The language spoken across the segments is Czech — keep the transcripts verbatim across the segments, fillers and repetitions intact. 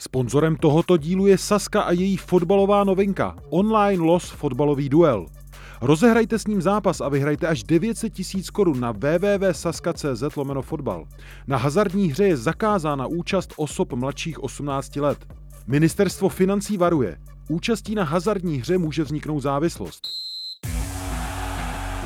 Sponzorem tohoto dílu je Sazka a její fotbalová novinka online los fotbalový duel. Rozehrajte s ním zápas a vyhrajte až devět set tisíc korun na www tečka sazka tečka cz lomeno fotbal. Na hazardní hře je zakázána účast osob mladších osmnácti let. Ministerstvo financí varuje. Účastí na hazardní hře může vzniknout závislost.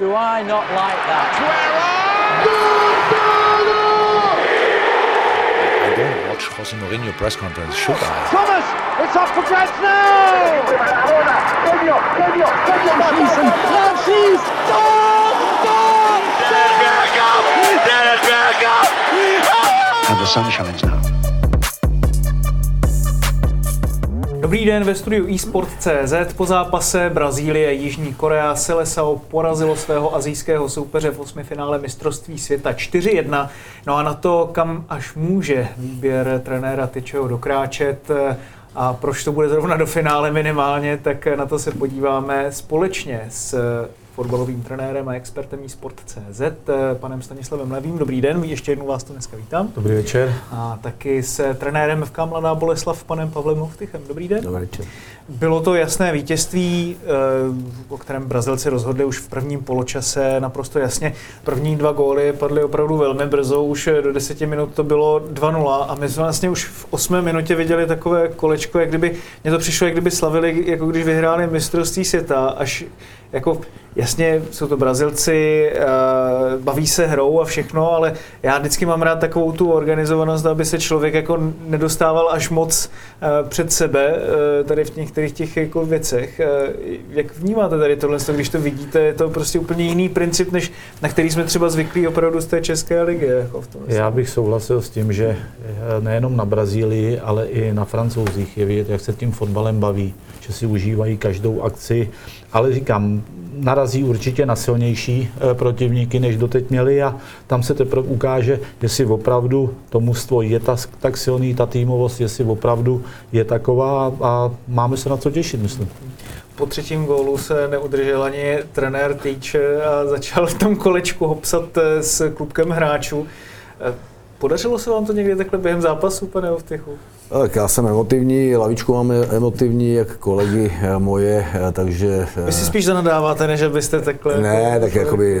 Do I not like that? I don't watch Jose Mourinho press conference, should I? Thomas, it's up for grabs now! Mourinho, Mourinho, Mourinho, Mourinho, Mourinho, stop, stop! Zdenek up, Zdenek up! And the sun shines now. Dobrý den ve studiu iSport.cz. Po zápase Brazílie a Jižní Korea Seleção porazilo svého asijského soupeře v osmi finále mistrovství světa čtyři jedna. No a na to, kam až může výběr trenéra Tyčeho dokráčet a proč to bude zrovna do finále minimálně, tak na to se podíváme společně s fotbalovým trenérem a expertem iSport.cz, panem Stanislavem Levým. Dobrý den, ještě jednou vás tu dneska vítám. Dobrý večer. A taky s trenérem ef ká Mladá Boleslav, panem Pavlem Hoftychem. Dobrý den. Dobrý večer. Bylo to jasné vítězství, o kterém Brazilci rozhodli už v prvním poločase naprosto jasně. První dva góly padly opravdu velmi brzo, už do deseti minut to bylo dva nula a my jsme vlastně už v osmé minutě viděli takové kolečko, jak kdyby, mně to přišlo, jak kdyby slavili, jako když vyhráli mistrovství světa, až jako jasně, jsou to Brazilci, baví se hrou a všechno, ale já vždycky mám rád takovou tu organizovanost, aby se člověk jako nedostával až moc před sebe tady v některých těch jako věcech. Jak vnímáte tady tohle, když to vidíte, je to prostě úplně jiný princip, než na který jsme třeba zvyklí opravdu z té české ligy. Jako v tom já bych souhlasil s tím, že nejenom na Brazílii, ale i na Francouzích je vidět, jak se tím fotbalem baví, že si užívají každou akci, ale říkám, narazí určitě na silnější protivníky, než doteď měli a tam se teprve ukáže, jestli opravdu to mužstvo je ta, tak silný, ta týmovost, jestli opravdu je taková a máme se na co těšit, myslím. Po třetím gólu se neudržel ani trenér Tite a začal v tom kolečku hopsat s klubkem hráčů. Podařilo se vám to někdy takhle během zápasu, pane Hoftychu? Tak já jsem emotivní, lavičku mám emotivní, jak kolegy moje, takže... Vy si spíš zanadáváte, než abyste takhle... Ne, tak jakoby,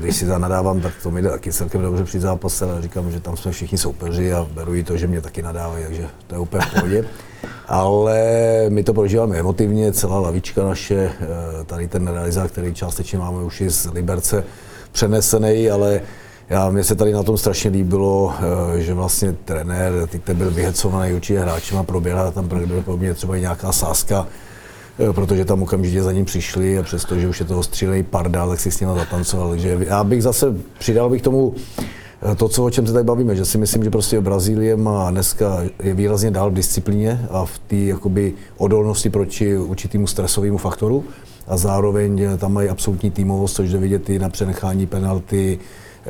když si zanadávám, tak to mi jde taky celkem dobře při zápase, ale říkám, že tam jsme všichni soupeři a berují to, že mě taky nadávají, takže to je úplně v pohodě. Ale my to prožíváme emotivně, celá lavička naše, tady ten realizák, který částečně máme už i z Liberce přenesený, ale... Já, mně se tady na tom strašně líbilo, že vlastně trenér Tite byl vyhecovaný určitě hráčem a proběhla tam pravděpodobně třeba i nějaká sázka, protože tam okamžitě za ním přišli a přestože už je to ostřílej pardál, tak si s ním zatancoval. Takže já bych zase přidal bych tomu to, co, o čem se tady bavíme, že si myslím, že prostě Brazílie má dneska je výrazně dál v disciplíně a v té jakoby odolnosti proti určitému stresovému faktoru a zároveň tam mají absolutní týmovost, což jde vidět i na přenechání penalty,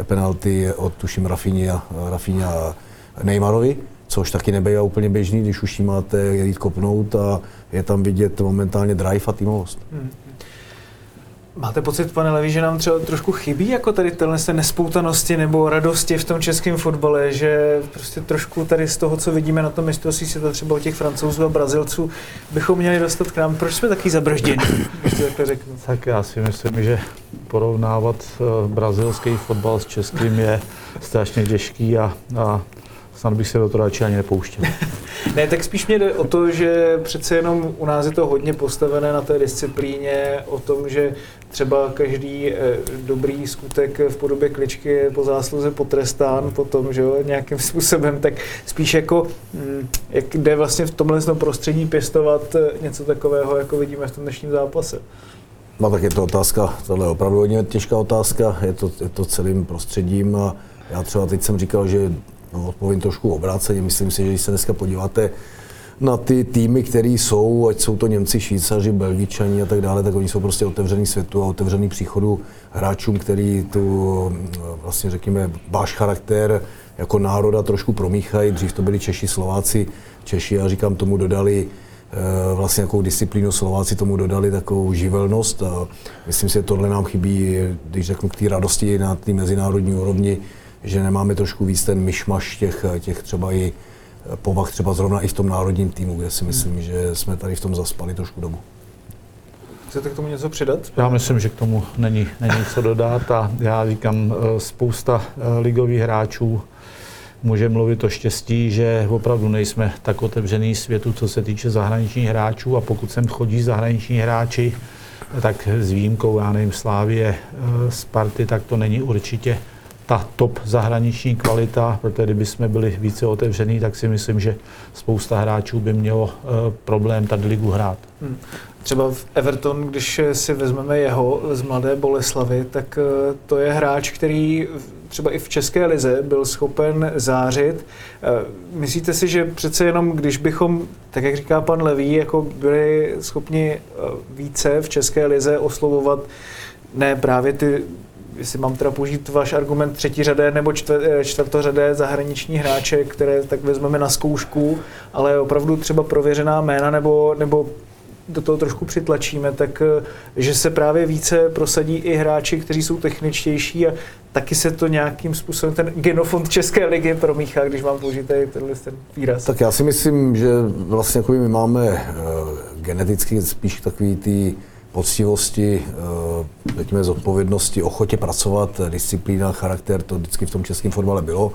penalty od tuším Rafinha a Rafinha a Neymarovi, což taky nebejá úplně běžný, když už jí máte jít kopnout a je tam vidět momentálně drive a týmovost. Hmm. Máte pocit, pane Levý, že nám třeba trošku chybí jako tady téhle nespoutanosti nebo radosti v tom českém fotbale, že prostě trošku tady z toho, co vidíme na tom mistrovství světa třeba od těch Francouzů a Brazilců, bychom měli dostat k nám. Proč jsme taky zabržděni, když to takhle řeknu? Tak já si myslím, že porovnávat brazilský fotbal s českým je strašně těžký a, a snad bych se do toho radši ani nepouštěl. Ne, tak spíš mě jde o to, že přece jenom u nás je to hodně postavené na té disciplíně, o tom, že třeba každý dobrý skutek v podobě kličky je po zásluze potrestán potom, že jo, nějakým způsobem, tak spíš jako, jak jde vlastně v tomhle prostředí pěstovat něco takového, jako vidíme v tom dnešním zápase. No tak je to otázka, tohle je opravdu hodně těžká otázka, je to, je to celým prostředím a já třeba teď jsem říkal, že no, odpovím trošku obráceně. Myslím si, že když se dneska podíváte na ty týmy, které jsou, ať jsou to Němci, Švýcaři, Belgičani a tak dále, tak oni jsou prostě otevřený světu a otevřený příchodu hráčům, který tu, vlastně řekněme, váš charakter jako národa trošku promíchají. Dřív to byli Češi, Slováci, Češi, já říkám, tomu dodali vlastně nějakou disciplínu, Slováci tomu dodali takovou živelnost a myslím si, že tohle nám chybí, když řeknu k té radosti na té mezinárodní úrovni, že nemáme trošku víc ten myšmaš těch, těch třeba i povah třeba zrovna i v tom národním týmu, kde si myslím, že jsme tady v tom zaspali trošku dobu. Chcete k tomu něco přidat? Já myslím, že k tomu není, není co dodat a já říkám, spousta ligových hráčů může mluvit o štěstí, že opravdu nejsme tak otevřený světu, co se týče zahraničních hráčů a pokud sem chodí zahraniční hráči, tak s výjimkou, já nevím, Slávie, Sparty, tak to není určitě ta top zahraniční kvalita, protože kdyby jsme byli více otevřený, tak si myslím, že spousta hráčů by mělo problém tady ligu hrát. Hmm. Třeba v Everton, když si vezmeme jeho z Mladé Boleslavy, tak to je hráč, který třeba i v české lize byl schopen zářit. Myslíte si, že přece jenom, když bychom, tak jak říká pan Levý, jako byli schopni více v české lize oslovovat ne právě ty, jestli mám teda použít váš argument, třetířadé nebo čtvrtořadé zahraniční hráče, které tak vezmeme na zkoušku, ale opravdu třeba prověřená jména nebo, nebo do toho trošku přitlačíme, tak že se právě více prosadí i hráči, kteří jsou techničtější a taky se to nějakým způsobem ten genofond české ligy promíchá, když mám použít tenhle ten výraz. Tak já si myslím, že vlastně jako my máme geneticky spíš takový ty poctivosti, řekněme zodpovědnosti, ochotě pracovat, disciplína, charakter, to vždycky v tom českém fotbale bylo.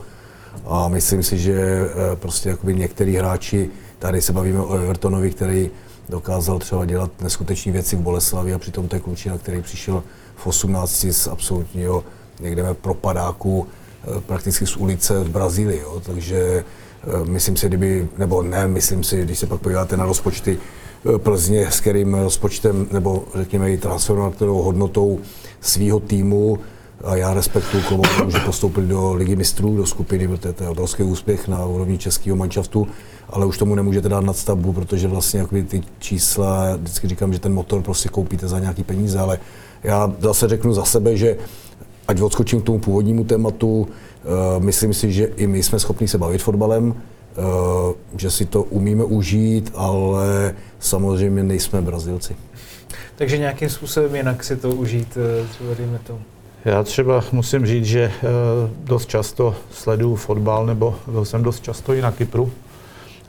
A myslím si, že prostě jakoby některý hráči, tady se bavíme o Evertonovi, který dokázal třeba dělat neskuteční věci v Boleslavi a přitom to je klučina, který přišel v osmnácti z absolutního někde propadáku, prakticky z ulice v Brazílii. Jo. Takže myslím si, kdyby, nebo ne, myslím si, když se pak podíváte na rozpočty Plzně, s kterým rozpočtem, nebo řekněme i transformativou hodnotou svého týmu, a já respektuju Komoru, že postoupili do Ligy mistrů, do skupiny, protože to je obrovský úspěch na úrovni českého manšaftu, ale už tomu nemůžete dát nadstavbu, protože vlastně jakoby ty čísla, vždycky říkám, že ten motor prostě koupíte za nějaký peníze, ale já zase řeknu za sebe, že ať odskočím k tomu původnímu tématu, uh, myslím si, že i my jsme schopni se bavit fotbalem, uh, že si to umíme užít, ale samozřejmě nejsme Brazilci. Takže nějakým způsobem jinak si to užít, třeba dejme tomu. Já třeba musím říct, že dost často sleduju fotbal, nebo byl jsem dost často i na Kypru.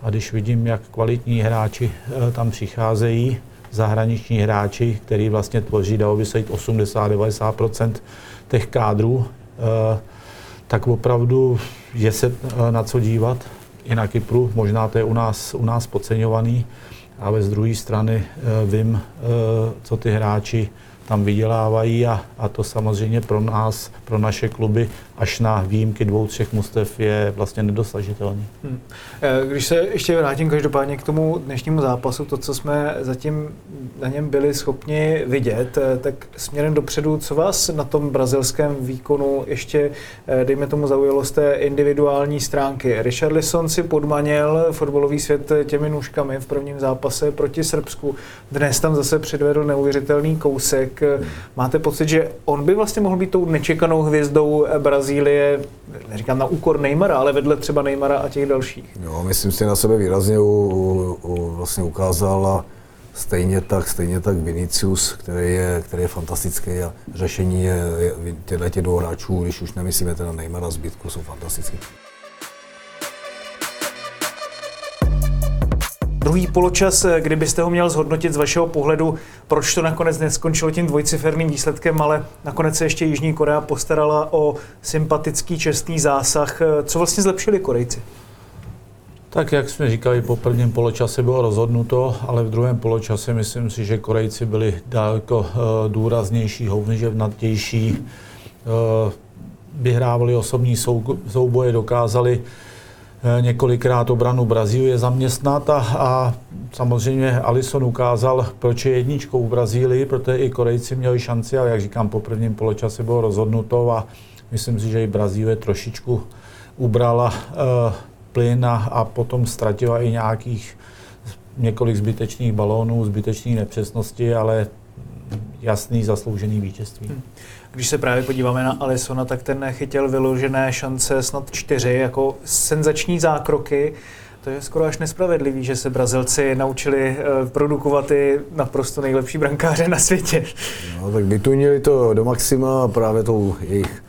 A když vidím, jak kvalitní hráči tam přicházejí, zahraniční hráči, který vlastně tvoří, dalo by se jít osmdesát až devadesát procent těch kádrů, tak opravdu je se na co dívat i na Kypru. Možná to je u nás, u nás podceňovaný, ale z druhé strany vím, co ty hráči tam vydělávají a, a to samozřejmě pro nás, pro naše kluby, až na výjimky dvou, třech mustev je vlastně nedosažitelný. Hmm. Když se ještě vrátím každopádně k tomu dnešnímu zápasu, to, co jsme zatím na něm byli schopni vidět, tak směrem dopředu, co vás na tom brazilském výkonu ještě, dejme tomu, zaujalo z té individuální stránky? Richarlison si podmanil fotbalový svět těmi nůžkami v prvním zápase proti Srbsku. Dnes tam zase předvedl neuvěřitelný kousek. Máte pocit, že on by vlastně mohl být tou nečekanou hvězdou Brazílie, neříkám na úkor Neymara, ale vedle třeba Neymara a těch dalších? Jo, myslím si, na sebe výrazně u, u, u, vlastně ukázala stejně tak, stejně tak Vinicius, který je, který je fantastický a řešení je, je těch dvou hráčů, když už nemyslíme teda Neymara, zbytku jsou fantastický. Druhý poločas, kdybyste ho měl zhodnotit z vašeho pohledu, proč to nakonec neskončilo tím dvojciferným výsledkem, ale nakonec se ještě Jižní Korea postarala o sympatický, čestný zásah. Co vlastně zlepšili Korejci? Tak jak jsme říkali, po prvním poločase bylo rozhodnuto, ale v druhém poločase myslím si, že Korejci byli daleko důraznější, houževnatější, vyhrávali osobní souboje, dokázali několikrát obranu Brazílie zaměstnat a, a samozřejmě Alisson ukázal, proč je jedničkou u Brazílii, protože i Korejci měli šanci, ale jak říkám, po prvním poločase bylo rozhodnuto a myslím si, že i Brazílie trošičku ubrala e, plyn a, a potom ztratila i nějakých několik zbytečných balónů, zbytečné nepřesnosti, ale jasný zasloužený vítězství. Když se právě podíváme na Alissona, tak ten chytil vyložené šance snad čtyři, jako senzační zákroky. To je skoro až nespravedlivý, že se Brazilci naučili produkovat i naprosto nejlepší brankáře na světě. No, tak vytunili to do maxima právě tou jejich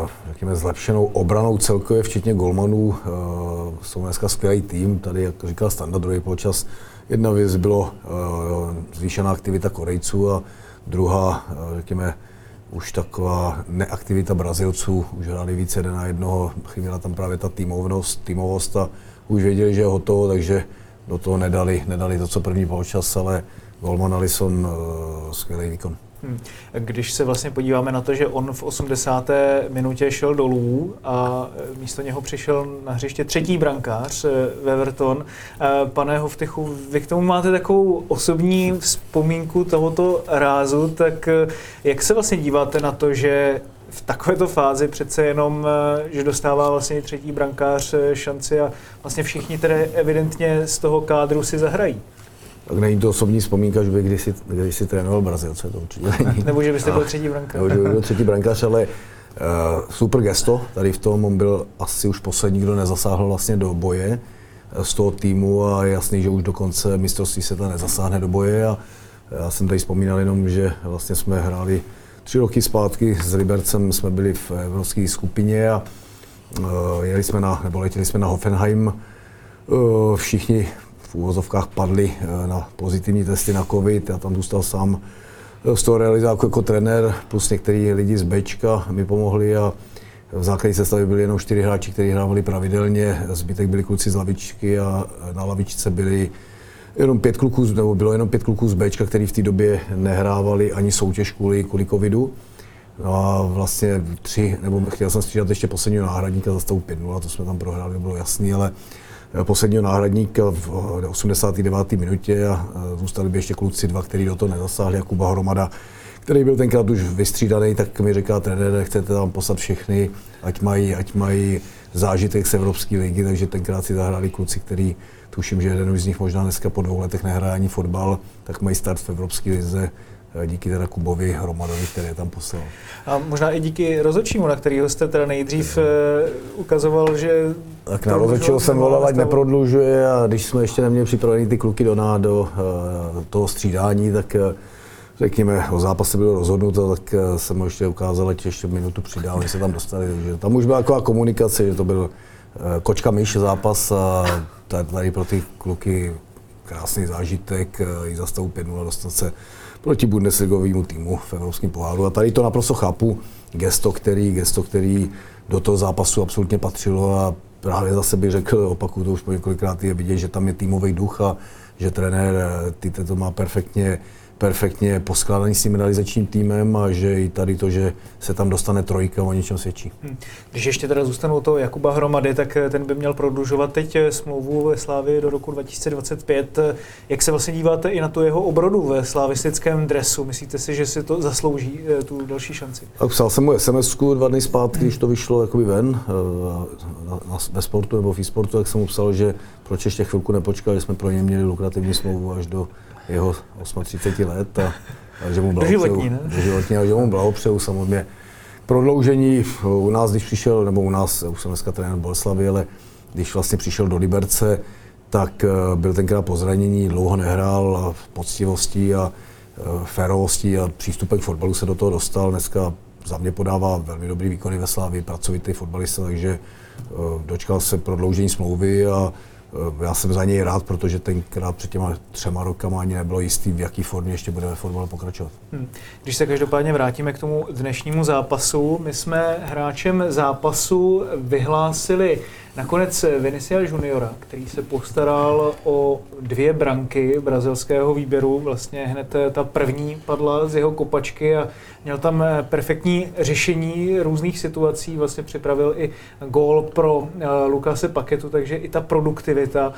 uh, řekněme, zlepšenou obranou celkově, včetně golmanů. Uh, jsou dneska skvělý tým, tady, jak říkal Standa, druhý polčas. Jedna věc bylo uh, zvýšená aktivita Korejců a druhá, uh, řekněme, už taková neaktivita Brazilců. Už hráli víc jeden na jednoho, chyběla tam právě ta týmovnost, týmovost a už věděli, že je hotovo, takže do toho nedali, nedali to, co první polčas, ale golman Alisson uh, skvělý výkon. Hmm. Když se vlastně podíváme na to, že on v osmdesáté minutě šel dolů a místo něho přišel na hřiště třetí brankář, Weverton. Pane Hoftychu, vy k tomu máte takovou osobní vzpomínku tohoto rázu, tak jak se vlastně díváte na to, že v takovéto fázi přece jenom, že dostává vlastně třetí brankář šanci a vlastně všichni tedy evidentně z toho kádru si zahrají? Tak není to osobní vzpomínka, že by kdysi, kdysi trénoval Brazilce, to určitě není. Nebo že byste byl třetí brankář. Nebo že by byl třetí brankář, ale uh, super gesto, tady v tom on byl asi už poslední, kdo nezasáhl vlastně do boje z toho týmu a je jasný, že už do konce mistrovství se to nezasáhne do boje a já jsem tady vzpomínal jenom, že vlastně jsme hráli tři roky zpátky s Libercem, jsme byli v evropské skupině a uh, jeli jsme na, nebo letěli jsme na Hoffenheim, uh, všichni v úvozovkách padli na pozitivní testy na covid, já tam zůstal sám z toho realizáku jako trenér, plus některý lidi z Bčka mi pomohli a v základní sestavě byli jenom čtyři hráči, kteří hrávali pravidelně, zbytek byli kluci z lavičky a na lavičce byli jenom pět kluků, nebo bylo jenom pět kluků z Bčka, kteří v té době nehrávali ani soutěž kvůli, kvůli covidu. No a vlastně tři, nebo chtěl jsem střídat ještě posledního náhradníka za stavu pět nula, to jsme tam prohráli, to bylo jasný, ale posledního náhradníka v osmdesáté deváté minutě a zůstali by ještě kluci dva, kteří do toho nezasáhli. Jakuba Hromada, který byl tenkrát už vystřídaný, tak mi říká trenér, chcete tam poslat všechny, ať mají, ať mají zážitek z Evropské ligy, takže tenkrát si zahráli kluci, kteří tuším, že jeden z nich možná dneska po dvou letech nehraje ani fotbal, tak mají start v Evropské lize. Díky teda Kubovi Hromadovi, který je tam poslal. A možná i díky rozhodčímu, na kterýho jste teda nejdřív uh, ukazoval, že... Tak na rozhodčího jsem volal, ať neprodlužuje a když jsme ještě neměli připravený ty kluky do, ná, do uh, toho střídání, tak uh, řekněme, o zápase bylo rozhodnuto, tak uh, jsem mu ještě ukázal, ať ještě minutu přidal, než se tam dostali. Takže tam už byla taková komunikace, že to byl uh, kočka-myš zápas a tady pro ty kluky krásný zážitek, uh, i za stavu pět nula dostat se proti bundesligovému týmu v evropském poháru. A tady to naprosto chápu, gesto, který, gesto, který do toho zápasu absolutně patřilo a právě zase bych řekl, opakuju to už po několikrát, je vidět, že tam je týmový duch a že trenér Tite to má perfektně, perfektně poskládaný s tím realizačním týmem a že i tady to, že se tam dostane trojka, o něčem svědčí. Když ještě teda zůstanou toho Jakuba Hromady, tak ten by měl prodlužovat teď smlouvu ve Slávii do roku dva tisíce dvacet pět. Jak se vlastně díváte i na tu jeho obrodu ve slavistickém dresu? Myslíte si, že si to zaslouží tu další šanci? Tak psal jsem mu SMSku dva dny zpátky, když to vyšlo jakoby ven ve sportu nebo v e-sportu, tak jsem mu psal, že proč ještě chvilku nepočkal, že jsme pro ně měli lukrativní smlouvu až do jeho třiceti osmi let a, a že mu blahopřeju, doživotní, a že mu blahopřeju samozřejmě. Prodloužení u nás, když přišel, nebo u nás, už jsem dneska trenér v Boleslavě, ale když vlastně přišel do Liberce, tak byl tenkrát po zranění, dlouho nehrál a poctivostí a férovostí a přístupem k fotbalu se do toho dostal. Dneska za mě podává velmi dobrý výkony ve Slavii, pracovitý fotbalista, takže dočkal se prodloužení smlouvy a já jsem za něj rád, protože tenkrát před těma třema rokama ani nebylo jistý, v jaký formě ještě bude ve fotbalu pokračovat. Hmm. Když se každopádně vrátíme k tomu dnešnímu zápasu, my jsme hráčem zápasu vyhlásili nakonec Viniciusa juniora, který se postaral o dvě branky brazilského výběru. Vlastně hned ta první padla z jeho kopačky a měl tam perfektní řešení různých situací. Vlastně připravil i gól pro Lukase Paketu, takže i ta produktivita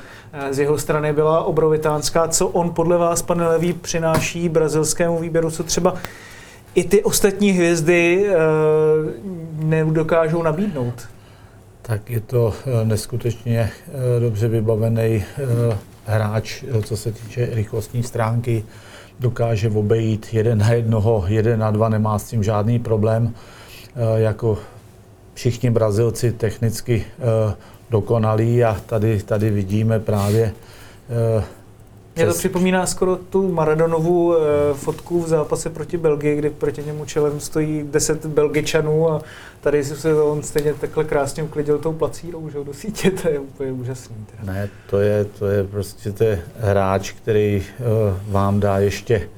z jeho strany byla obrovitánská. Co on podle vás, pane Levý, přináší brazilskému výběru, co třeba i ty ostatní hvězdy nedokážou nabídnout? Tak je to neskutečně dobře vybavený hráč, co se týče rychlostní stránky, dokáže obejít jeden na jednoho, jeden na dva, nemá s tím žádný problém. Jako všichni Brazilci technicky dokonalí a tady, tady vidíme právě... Mě to připomíná skoro tu Maradonovu fotku v zápase proti Belgii, kdy proti němu čelem stojí deset Belgičanů a tady se on stejně takhle krásně uklidil tou placírou, že do sítě, to je úplně úžasný. Ne, to je, to je prostě to je hráč, který uh, vám dá ještě,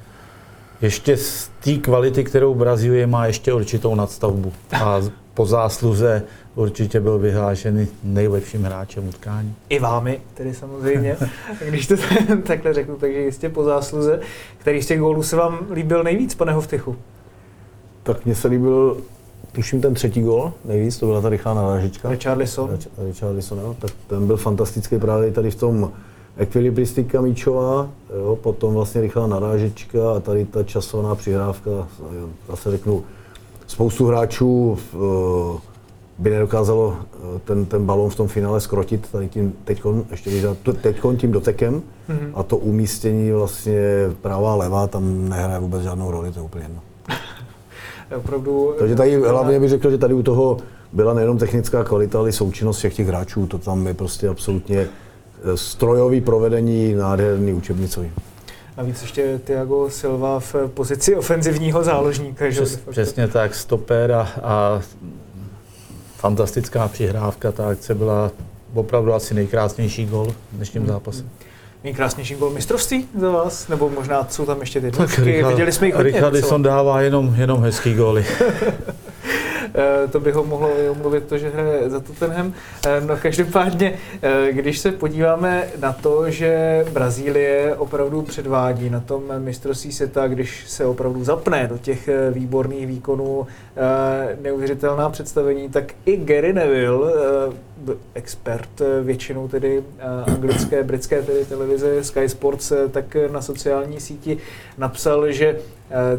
ještě z té kvality, kterou Brazílie má, ještě určitou nadstavbu. A po zásluze určitě byl vyhlášený nejlepším hráčem utkání. I vámi, tedy samozřejmě, když to takhle řeknu, takže jistě po zásluze. Který z těch gólů se vám líbil nejvíc, pane Hoftychu? Tak mně se líbil, tuším, ten třetí gól nejvíc, to byla ta rychlá narážička. Richarlison. Richarlison, jo, tak ten byl fantastický právě tady v tom ekvilibristika míčová, jo, potom vlastně rychlá narážička a tady ta časová přihrávka, jo, zase řeknu, spoustu hráčů by nedokázalo ten, ten balón v tom finále skrotit tady tím teďkon, ještě teďkon tím dotekem mm-hmm. a to umístění vlastně pravá levá tam nehraje vůbec žádnou roli, to je úplně jedno. Opravdu, takže tady hlavně bych řekl, že tady u toho byla nejenom technická kvalita, ale součinnost všech těch hráčů, to tam je prostě absolutně strojový provedení, nádherný učebnicový. Navíc ještě Thiago Silva v pozici ofenzivního záložníka. Přes, přesně tak, stoper a, a fantastická přihrávka, ta akce byla opravdu asi nejkrásnější gól v dnešním zápase. Nejkrásnější gól mistrovství za vás? Nebo možná jsou tam ještě ty dnešky, viděli jsme jich hodně. Richarlison dává jenom, jenom hezký góly. To by ho mohlo omluvit to, že hraje za Tottenham. No každopádně, když se podíváme na to, že Brazílie opravdu předvádí na tom mistrovství světa, když se opravdu zapne do těch výborných výkonů neuvěřitelná představení, tak i Gary Neville, expert většinou tedy anglické, britské tedy televize Sky Sports, tak na sociální síti napsal, že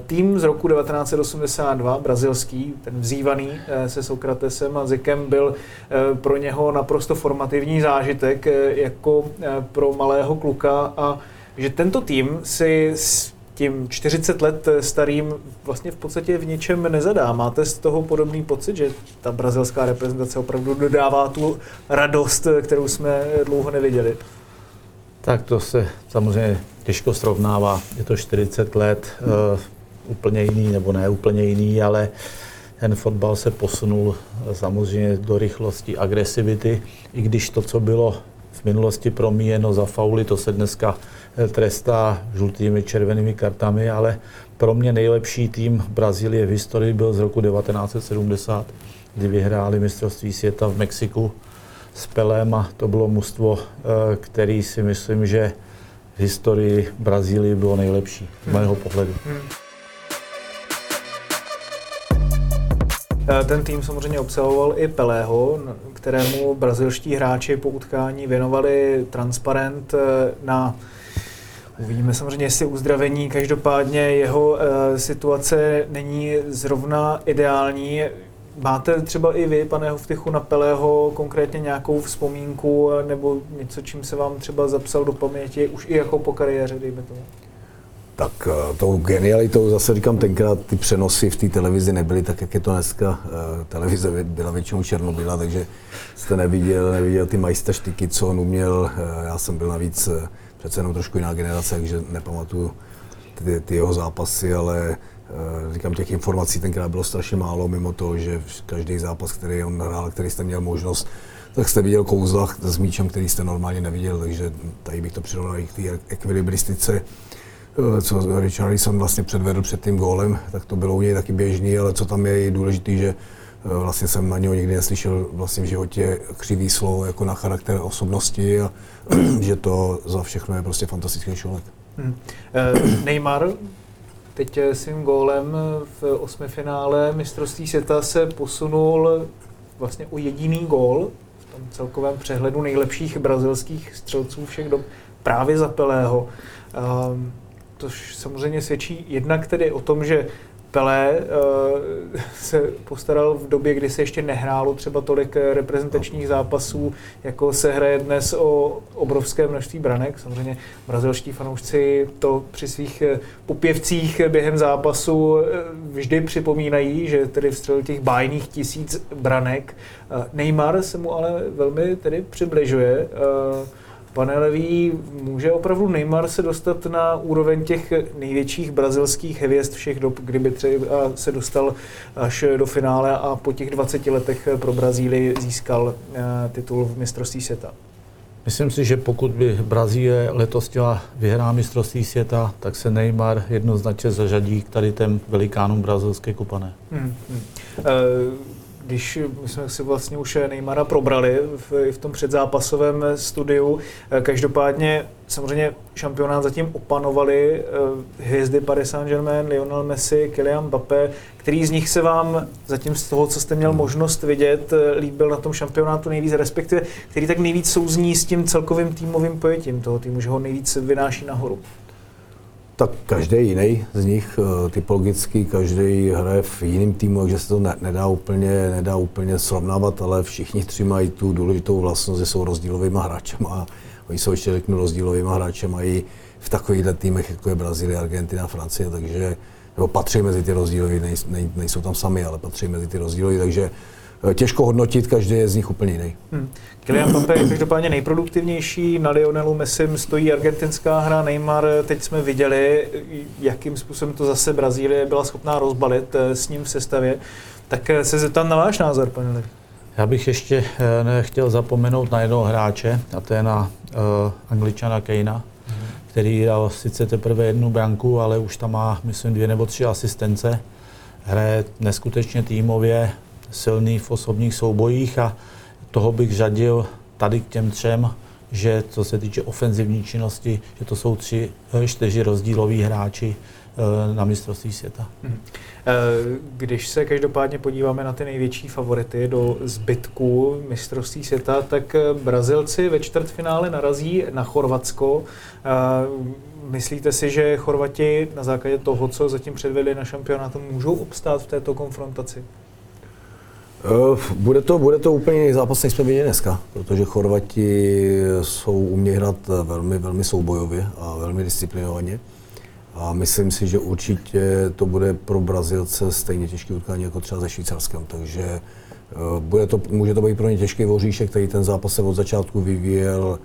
tým z roku devatenáct osmdesát dva, brazilský, ten vzývaný se Sokratesem a Zikem, byl pro něho naprosto formativní zážitek jako pro malého kluka a že tento tým si s tím čtyřicet let starým vlastně v podstatě v ničem nezadá. Máte z toho podobný pocit, že ta brazilská reprezentace opravdu dodává tu radost, kterou jsme dlouho neviděli? Tak to se samozřejmě těžko srovnává, je to čtyřicet let, hmm. uh, úplně jiný nebo ne úplně jiný, ale ten fotbal se posunul samozřejmě do rychlosti, agresivity, i když to, co bylo v minulosti promíjeno za fauly, to se dneska trestá žlutými, červenými kartami, ale pro mě nejlepší tým Brazílie v historii byl z roku devatenáct sedmdesát, kdy vyhráli mistrovství světa v Mexiku s Pelem a to bylo mužstvo, který si myslím, že v historii Brazílie bylo nejlepší, z mého pohledu. Ten tým samozřejmě obsahoval i Pelého, kterému brazilští hráči po utkání věnovali transparent na, uvidíme samozřejmě, jestli uzdravení, každopádně jeho situace není zrovna ideální. Máte třeba i vy, pane Hoftychu, na Pelého konkrétně nějakou vzpomínku nebo něco, čím se vám třeba zapsal do paměti, už i jako po kariéře, dejme tomu? Tak tou genialitou, zase říkám, tenkrát ty přenosy v té televizi nebyly tak, jak je to dneska. Televize byla většinou černobílá, takže jste neviděl, neviděl ty majsterštyky, co on uměl. Já jsem byl navíc přece jenom trošku jiná generace, takže nepamatuju ty, ty jeho zápasy, ale říkám, těch informací tenkrát bylo strašně málo, mimo toho, že každý zápas, který on hrál, který jste měl možnost, tak jste viděl kouzla s míčem, který jste normálně neviděl, takže tady bych to přirovnal i k té ekvilibristice, co Richarlison vlastně předvedl před tím gólem, tak to bylo u něj taky běžný, ale co tam je důležitý, že vlastně jsem na něho nikdy neslyšel vlastně v životě křivý slovo jako na charakter osobnosti a že to za všechno je prostě fantastický člověk. Hmm. Eh, Neymar teď svým gólem v osmi finále mistrovství světa se posunul vlastně o jediný gól v tom celkovém přehledu nejlepších brazilských střelců všech dob právě za Pelého. Což samozřejmě svědčí jednak tedy o tom, že Pele uh, se postaral v době, kdy se ještě nehrálo třeba tolik reprezentačních zápasů, jako se hraje dnes o obrovské množství branek. Samozřejmě brazilští fanoušci to při svých popěvcích během zápasu vždy připomínají, že tedy vstřelil těch bájných tisíc branek. Neymar se mu ale velmi tedy přibližuje. Pane Levý, může opravdu Neymar se dostat na úroveň těch největších brazilských hvězd všech dob, kdyby třeba se dostal až do finále a po těch dvaceti letech pro Brazílii získal titul v mistrovství světa? Myslím si, že pokud by Brazílie letos chtěla vyhrát mistrovství světa, tak se Neymar jednoznačně zařadí k tady těm velikánům brazilské kupané. Hmm, hmm. E- Když my jsme si vlastně už Neymara probrali v, v tom předzápasovém studiu, každopádně samozřejmě šampionát zatím opanovaly hvězdy Paris Saint-Germain, Lionel Messi, Kylian Mbappe. Který z nich se vám zatím z toho, co jste měl možnost vidět, líbil na tom šampionátu nejvíc, respektive který tak nejvíc souzní s tím celkovým týmovým pojetím toho týmu, že ho nejvíc vynáší nahoru? Tak každý jiný z nich, typologicky každý hraje v jiném týmu, takže se to ne, nedá, úplně, nedá úplně srovnávat, ale všichni tři mají tu důležitou vlastnost, že jsou rozdílovými hráčem a oni jsou ještě řeknu rozdílovými hráčem a i v takových týmech, jako je Brazílie, Argentina, Francie, takže nebo patří mezi ty rozdílové, nej, nej, nejsou tam sami, ale patří mezi ty rozdílové, takže těžko hodnotit, každý je z nich úplně jiný. Hmm. Kylian Mbappé je každopádně nejproduktivnější, na Lionelu Messim stojí argentinská hra, Neymar, teď jsme viděli, jakým způsobem to zase Brazílie byla schopná rozbalit s ním v sestavě. Tak se zeptám na váš názor, pane Levy. Já bych ještě nechtěl zapomenout na jednoho hráče, a to je na uh, Angličana Kanea, hmm. který dal sice teprve jednu branku, ale už tam má, myslím, dvě nebo tři asistence. Hraje neskutečně týmově, silný v osobních soubojích a toho bych řadil tady k těm třem, že co se týče ofenzivní činnosti, že to jsou tři, čtyři rozdíloví hráči na mistrovství světa. Hmm. Když se každopádně podíváme na ty největší favority do zbytku mistrovství světa, tak Brazilci ve čtvrtfinále narazí na Chorvatsko. Myslíte si, že Chorvati na základě toho, co zatím předvedli na šampionátu, můžou obstát v této konfrontaci? Bude to, bude to úplně jiný zápas, než jsme viděli dneska, protože Chorvati jsou umějí hrát velmi, velmi soubojově a velmi disciplinovaně. A myslím si, že určitě to bude pro Brazilce stejně těžké utkání jako třeba se Švýcarskem. Takže bude to, může to být pro ně těžký voříšek, který ten zápas se od začátku vyvíjel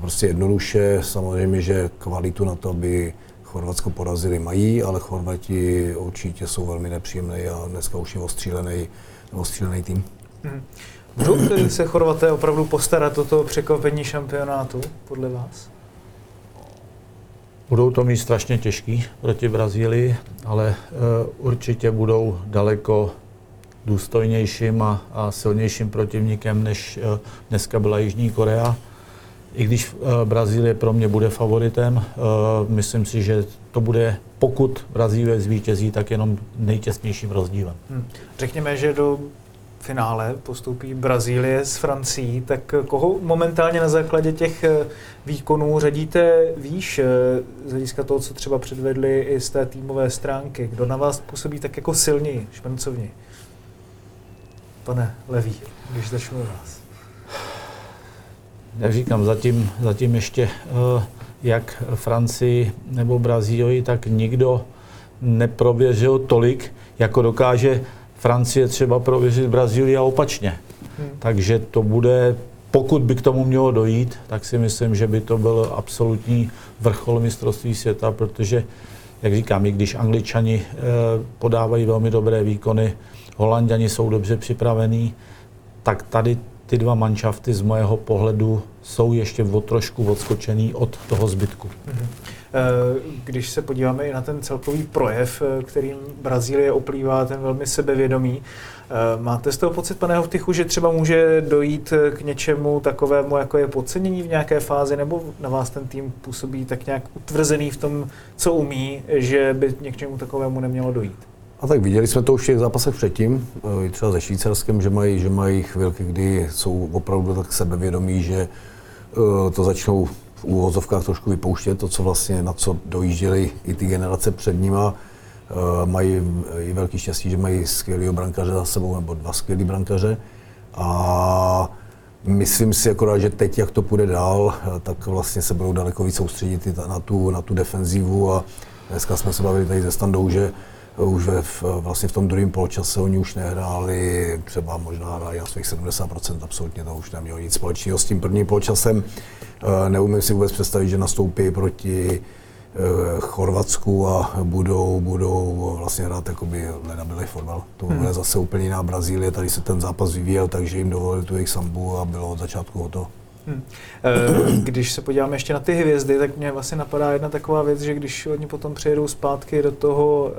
prostě jednoduše. Samozřejmě, že kvalitu na to, aby Chorvatsko porazili, mají, ale Chorvati určitě jsou velmi nepříjemný a dneska už je ostřílený. ostřílený tým. Hmm. Budou se Chorvaté opravdu postarat o to překvapení šampionátu, podle vás? Budou to mít strašně těžký proti Brazílii, ale uh, určitě budou daleko důstojnějším a, a silnějším protivníkem, než uh, dneska byla Jižní Korea. I když uh, Brazílie pro mě bude favoritem, uh, myslím si, že to bude, pokud Brazílie zvítězí, tak jenom nejtěsnějším rozdílem. Hmm. Řekněme, že do finále postoupí Brazílie s Francií, tak koho momentálně na základě těch výkonů řadíte výš z hlediska toho, co třeba předvedli i z té týmové stránky? Kdo na vás působí tak jako silněji, špencovněji? Pane Levý, když začnu vás. Jak říkám, zatím, zatím ještě uh, jak Francii nebo Brazílii, tak nikdo neprověřil tolik, jako dokáže Francie třeba prověřit Brazílii a opačně. Hmm. Takže to bude, pokud by k tomu mělo dojít, tak si myslím, že by to byl absolutní vrchol mistrovství světa, protože, jak říkám, i když Angličani uh, podávají velmi dobré výkony, Holanďani jsou dobře připravení, tak tady ty dva manšafty z mého pohledu jsou ještě o trošku odskočený od toho zbytku. Když se podíváme i na ten celkový projev, kterým Brazílie oplývá, ten velmi sebevědomý, máte z toho pocit, pane Hoftychu, že třeba může dojít k něčemu takovému, jako je podcenění v nějaké fázi, nebo na vás ten tým působí tak nějak utvrzený v tom, co umí, že by k něčemu takovému nemělo dojít? A tak viděli jsme to už v těch zápasech předtím, i třeba se Švýcarskem, že mají, že mají chvilky, kdy jsou opravdu tak sebevědomí, že to začnou v úvozovkách trošku vypouštět, to, co vlastně, na co dojížděly i ty generace před nima. mají i velký štěstí, že mají skvělého brankaře za sebou, nebo dva skvělý brankaře. A myslím si akorát, že teď, jak to půjde dál, tak vlastně se budou daleko víc soustředit na tu, na tu defenzivu. A dneska jsme se bavili tady ze Standou, že už ve, vlastně v tom druhém poločase oni už nehráli, třeba možná hráli na svých sedmdesát procent, absolutně to už nemělo nic společného s tím prvním poločasem. Neumím si vůbec představit, že nastoupí proti Chorvatsku a budou, budou vlastně hrát jakoby ledabilej fotbal. To bude hmm. zase úplně jiná Brazílie, tady se ten zápas vyvíjel, takže jim dovolili tu jejich sambu a bylo od začátku hotovo. Hmm. Když se podíváme ještě na ty hvězdy, tak mě vlastně napadá jedna taková věc, že když oni potom přijedou zpátky do toho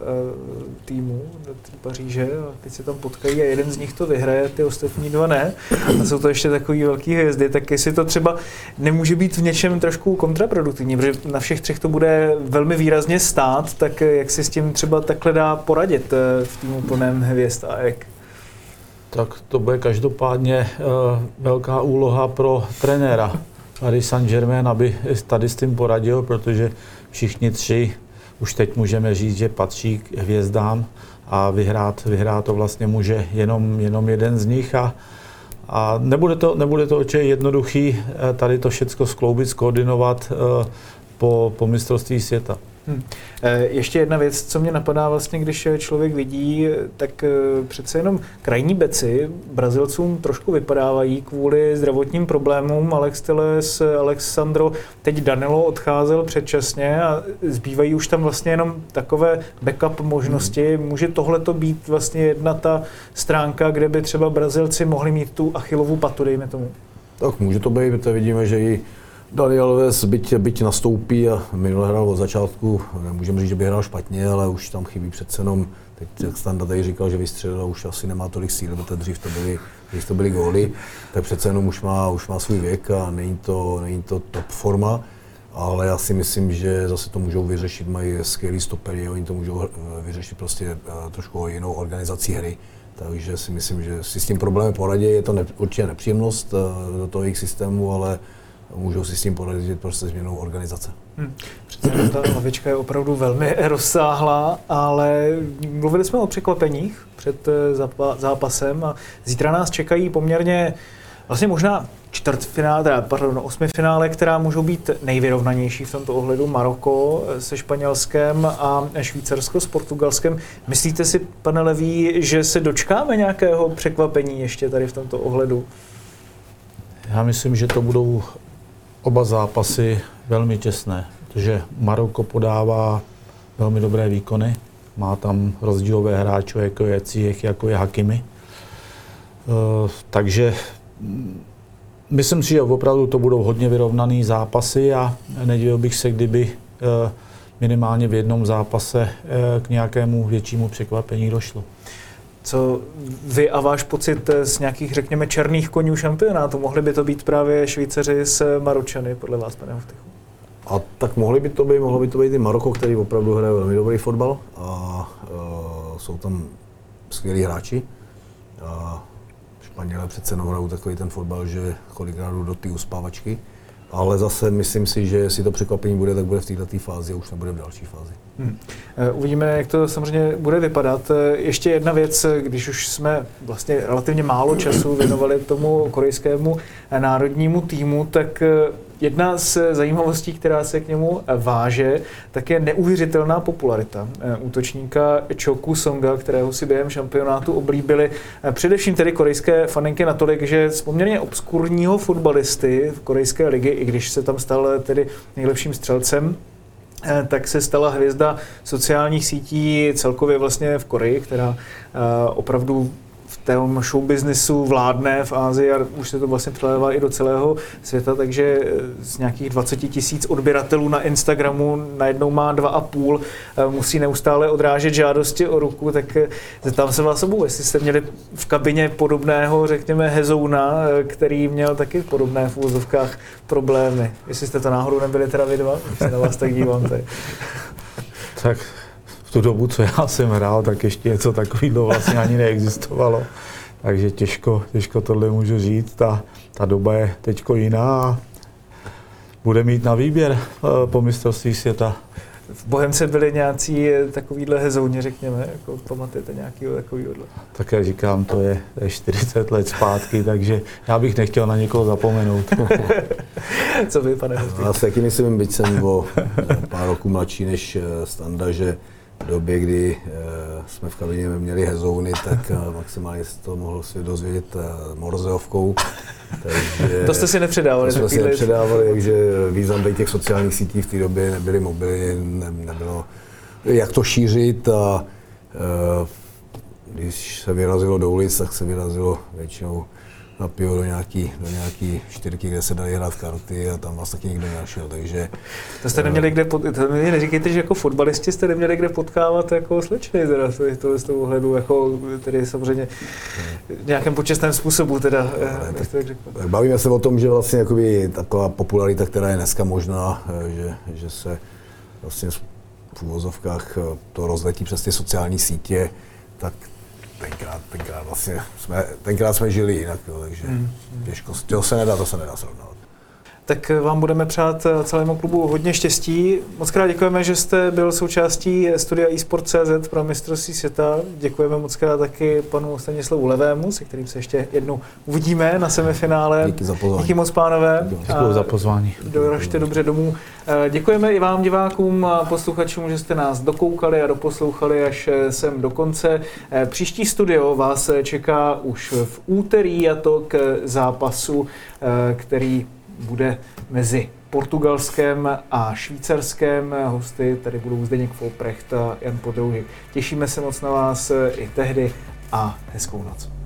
týmu, do Paříže, a teď se tam potkají a jeden z nich to vyhraje, ty ostatní dva ne, a jsou to ještě takový velký hvězdy, tak jestli to třeba nemůže být v něčem trošku kontraproduktivní, protože na všech třech to bude velmi výrazně stát, tak jak si s tím třeba takhle dá poradit v týmu plném hvězd a jak? Tak to bude každopádně e, velká úloha pro trenéra Paris Saint-Germain, aby tady s tím poradil, protože všichni tři už teď můžeme říct, že patří k hvězdám a vyhrát, vyhrát to vlastně může jenom, jenom jeden z nich. A, a nebude to, nebude to určitě jednoduchý e, tady to všechno skloubit, skoordinovat e, po, po mistrovství světa. Hmm. Ještě jedna věc, co mě napadá vlastně, když člověk vidí, tak přece jenom krajní beci Brazilcům trošku vypadávají kvůli zdravotním problémům. Alex Telles, Alexandro, teď Danilo odcházel předčasně a zbývají už tam vlastně jenom takové backup možnosti. Může tohleto být vlastně jedna ta stránka, kde by třeba Brazilci mohli mít tu Achillovu patu, dejme tomu? Tak může to být, to vidíme, že i Dani Alves, byť, byť nastoupí a minule hrál od začátku, nemůžeme říct, že by hrál špatně, ale už tam chybí přece jenom, teď jak Standa tady říkal, že vystřelil a už asi nemá tolik síly, protože dřív to byly, dřív to byly góly, tak přece jenom už má, už má svůj věk a není to, není to top forma, ale já si myslím, že zase to můžou vyřešit, mají skvělý stopery, oni to můžou vyřešit prostě trošku jinou organizací hry. Takže si myslím, že si s tím problémem poradí, je to ne, určitě nepříjemnost do toho jejich systému, ale můžou si s tím poradit prostě změnou organizace. Hmm. Přece ta lavička je opravdu velmi rozsáhlá, ale mluvili jsme o překvapeních před zápasem a zítra nás čekají poměrně vlastně možná čtvrtfinále, teda, pardon, osmifinále, která můžou být nejvyrovnanější v tomto ohledu. Maroko se Španělskem a Švýcarsko s Portugalskem. Myslíte si, pane Levý, že se dočkáme nějakého překvapení ještě tady v tomto ohledu? Já myslím, že to budou oba zápasy velmi těsné, protože Maroko podává velmi dobré výkony. Má tam rozdílové hráče, jako je Ciechi, jako je Hakimi. Uh, takže myslím si, že opravdu to budou hodně vyrovnané zápasy a nedivil bych se, kdyby uh, minimálně v jednom zápase uh, k nějakému většímu překvapení došlo. Co vy a váš pocit z nějakých, řekněme, černých konňů šampionátu? Mohli by to být právě Švýcaři s Maročany, podle vás, pane Hoftychu? A tak mohli by to být, mohlo by to být i Maroko, který opravdu hraje velmi dobrý fotbal a, a jsou tam skvělí hráči. A Španělé přece hrajou takový ten fotbal, že kolikrát jdou do té uspávačky. Ale zase myslím si, že jestli to překvapení bude, tak bude v této fázi a už nebude v další fázi. Hmm. Uvidíme, jak to samozřejmě bude vypadat. Ještě jedna věc, když už jsme vlastně relativně málo času věnovali tomu korejskému národnímu týmu, tak jedna z zajímavostí, která se k němu váže, tak je neuvěřitelná popularita útočníka Choku Songa, kterého si během šampionátu oblíbili především tedy korejské faninky natolik, že z poměrně obskurního fotbalisty v korejské ligy, i když se tam stal tedy nejlepším střelcem, tak se stala hvězda sociálních sítí celkově vlastně v Koreji, která opravdu v tom showbiznesu vládne v Asii a už se to vlastně přelévá i do celého světa, takže z nějakých dvacet tisíc odběratelů na Instagramu najednou má dva a půl, musí neustále odrážet žádosti o ruku, tak zeptám se vás obou, jestli jste měli v kabině podobného, řekněme, hezouna, který měl taky podobné v úvozovkách problémy. Jestli jste to náhodou nebyli teda vy dva, když se na vás tak dívám tady. Tak. V tu dobu, co já jsem hrál, tak ještě něco takového vlastně ani neexistovalo. Takže těžko, těžko tohle můžu říct. Ta, ta doba je teďko jiná a bude mít na výběr po mistrovství světa. v Bohemce byli nějací takovýhle hezouně, řekněme, jako pamatujete nějakýho takovýho? Tak já říkám, to je čtyřicet let zpátky, takže já bych nechtěl na někoho zapomenout. Co vy, pane Hoftyc? Já si taky myslím, byť jsem o pár roku mladší než Standa, že v době, kdy jsme v kabině měli hezouny, tak maximálně se to mohl si dozvědět morzeovkou. Takže to jste si nepředávali. To jsme si nepředávali, takže význam těch sociálních sítí v té době nebyly mobily, ne, nebylo jak to šířit. A když se vyrazilo do ulic, tak se vyrazilo většinou na pivo do nějaký, do nějaký čtyřky, kde se dají hrát karty a tam vás taky nikdo našel, takže... To jste neměli kde, pod, to mi neříkejte, že jako fotbalisti jste neměli kde potkávat jako slečny teda z toho ohledu, jako tedy samozřejmě v nějakém počestném způsobu teda. Ne, tak, tak, tak bavíme se o tom, že vlastně jakoby taková popularita, která je dneska možná, že, že se vlastně v uvozovkách to rozletí přes ty sociální sítě, tak Tenkrát, tenkrát vlastně jsme, tenkrát jsme žili jinak, jo, takže mm. těžko, to se nedá, to se nedá srovnat. Tak vám budeme přát celému klubu hodně štěstí. Moc krát děkujeme, že jste byl součástí studia iSport.cz pro mistrovství světa. Děkujeme moc krát taky panu Stanislavu Levému, se kterým se ještě jednou uvidíme na semifinále. Díky za pozvání. Díky moc, pánové. Děkuji za pozvání. Doražte dobře domů. Děkujeme i vám, divákům a posluchačům, že jste nás dokoukali a doposlouchali až sem do konce. Příští studio vás čeká už v úterý, a to k zápasu, který bude mezi Portugalskem a Švýcarskem. Hosty tady budou Zdeněk Volprecht a Jan Podruhy. Těšíme se moc na vás i tehdy a hezkou noc.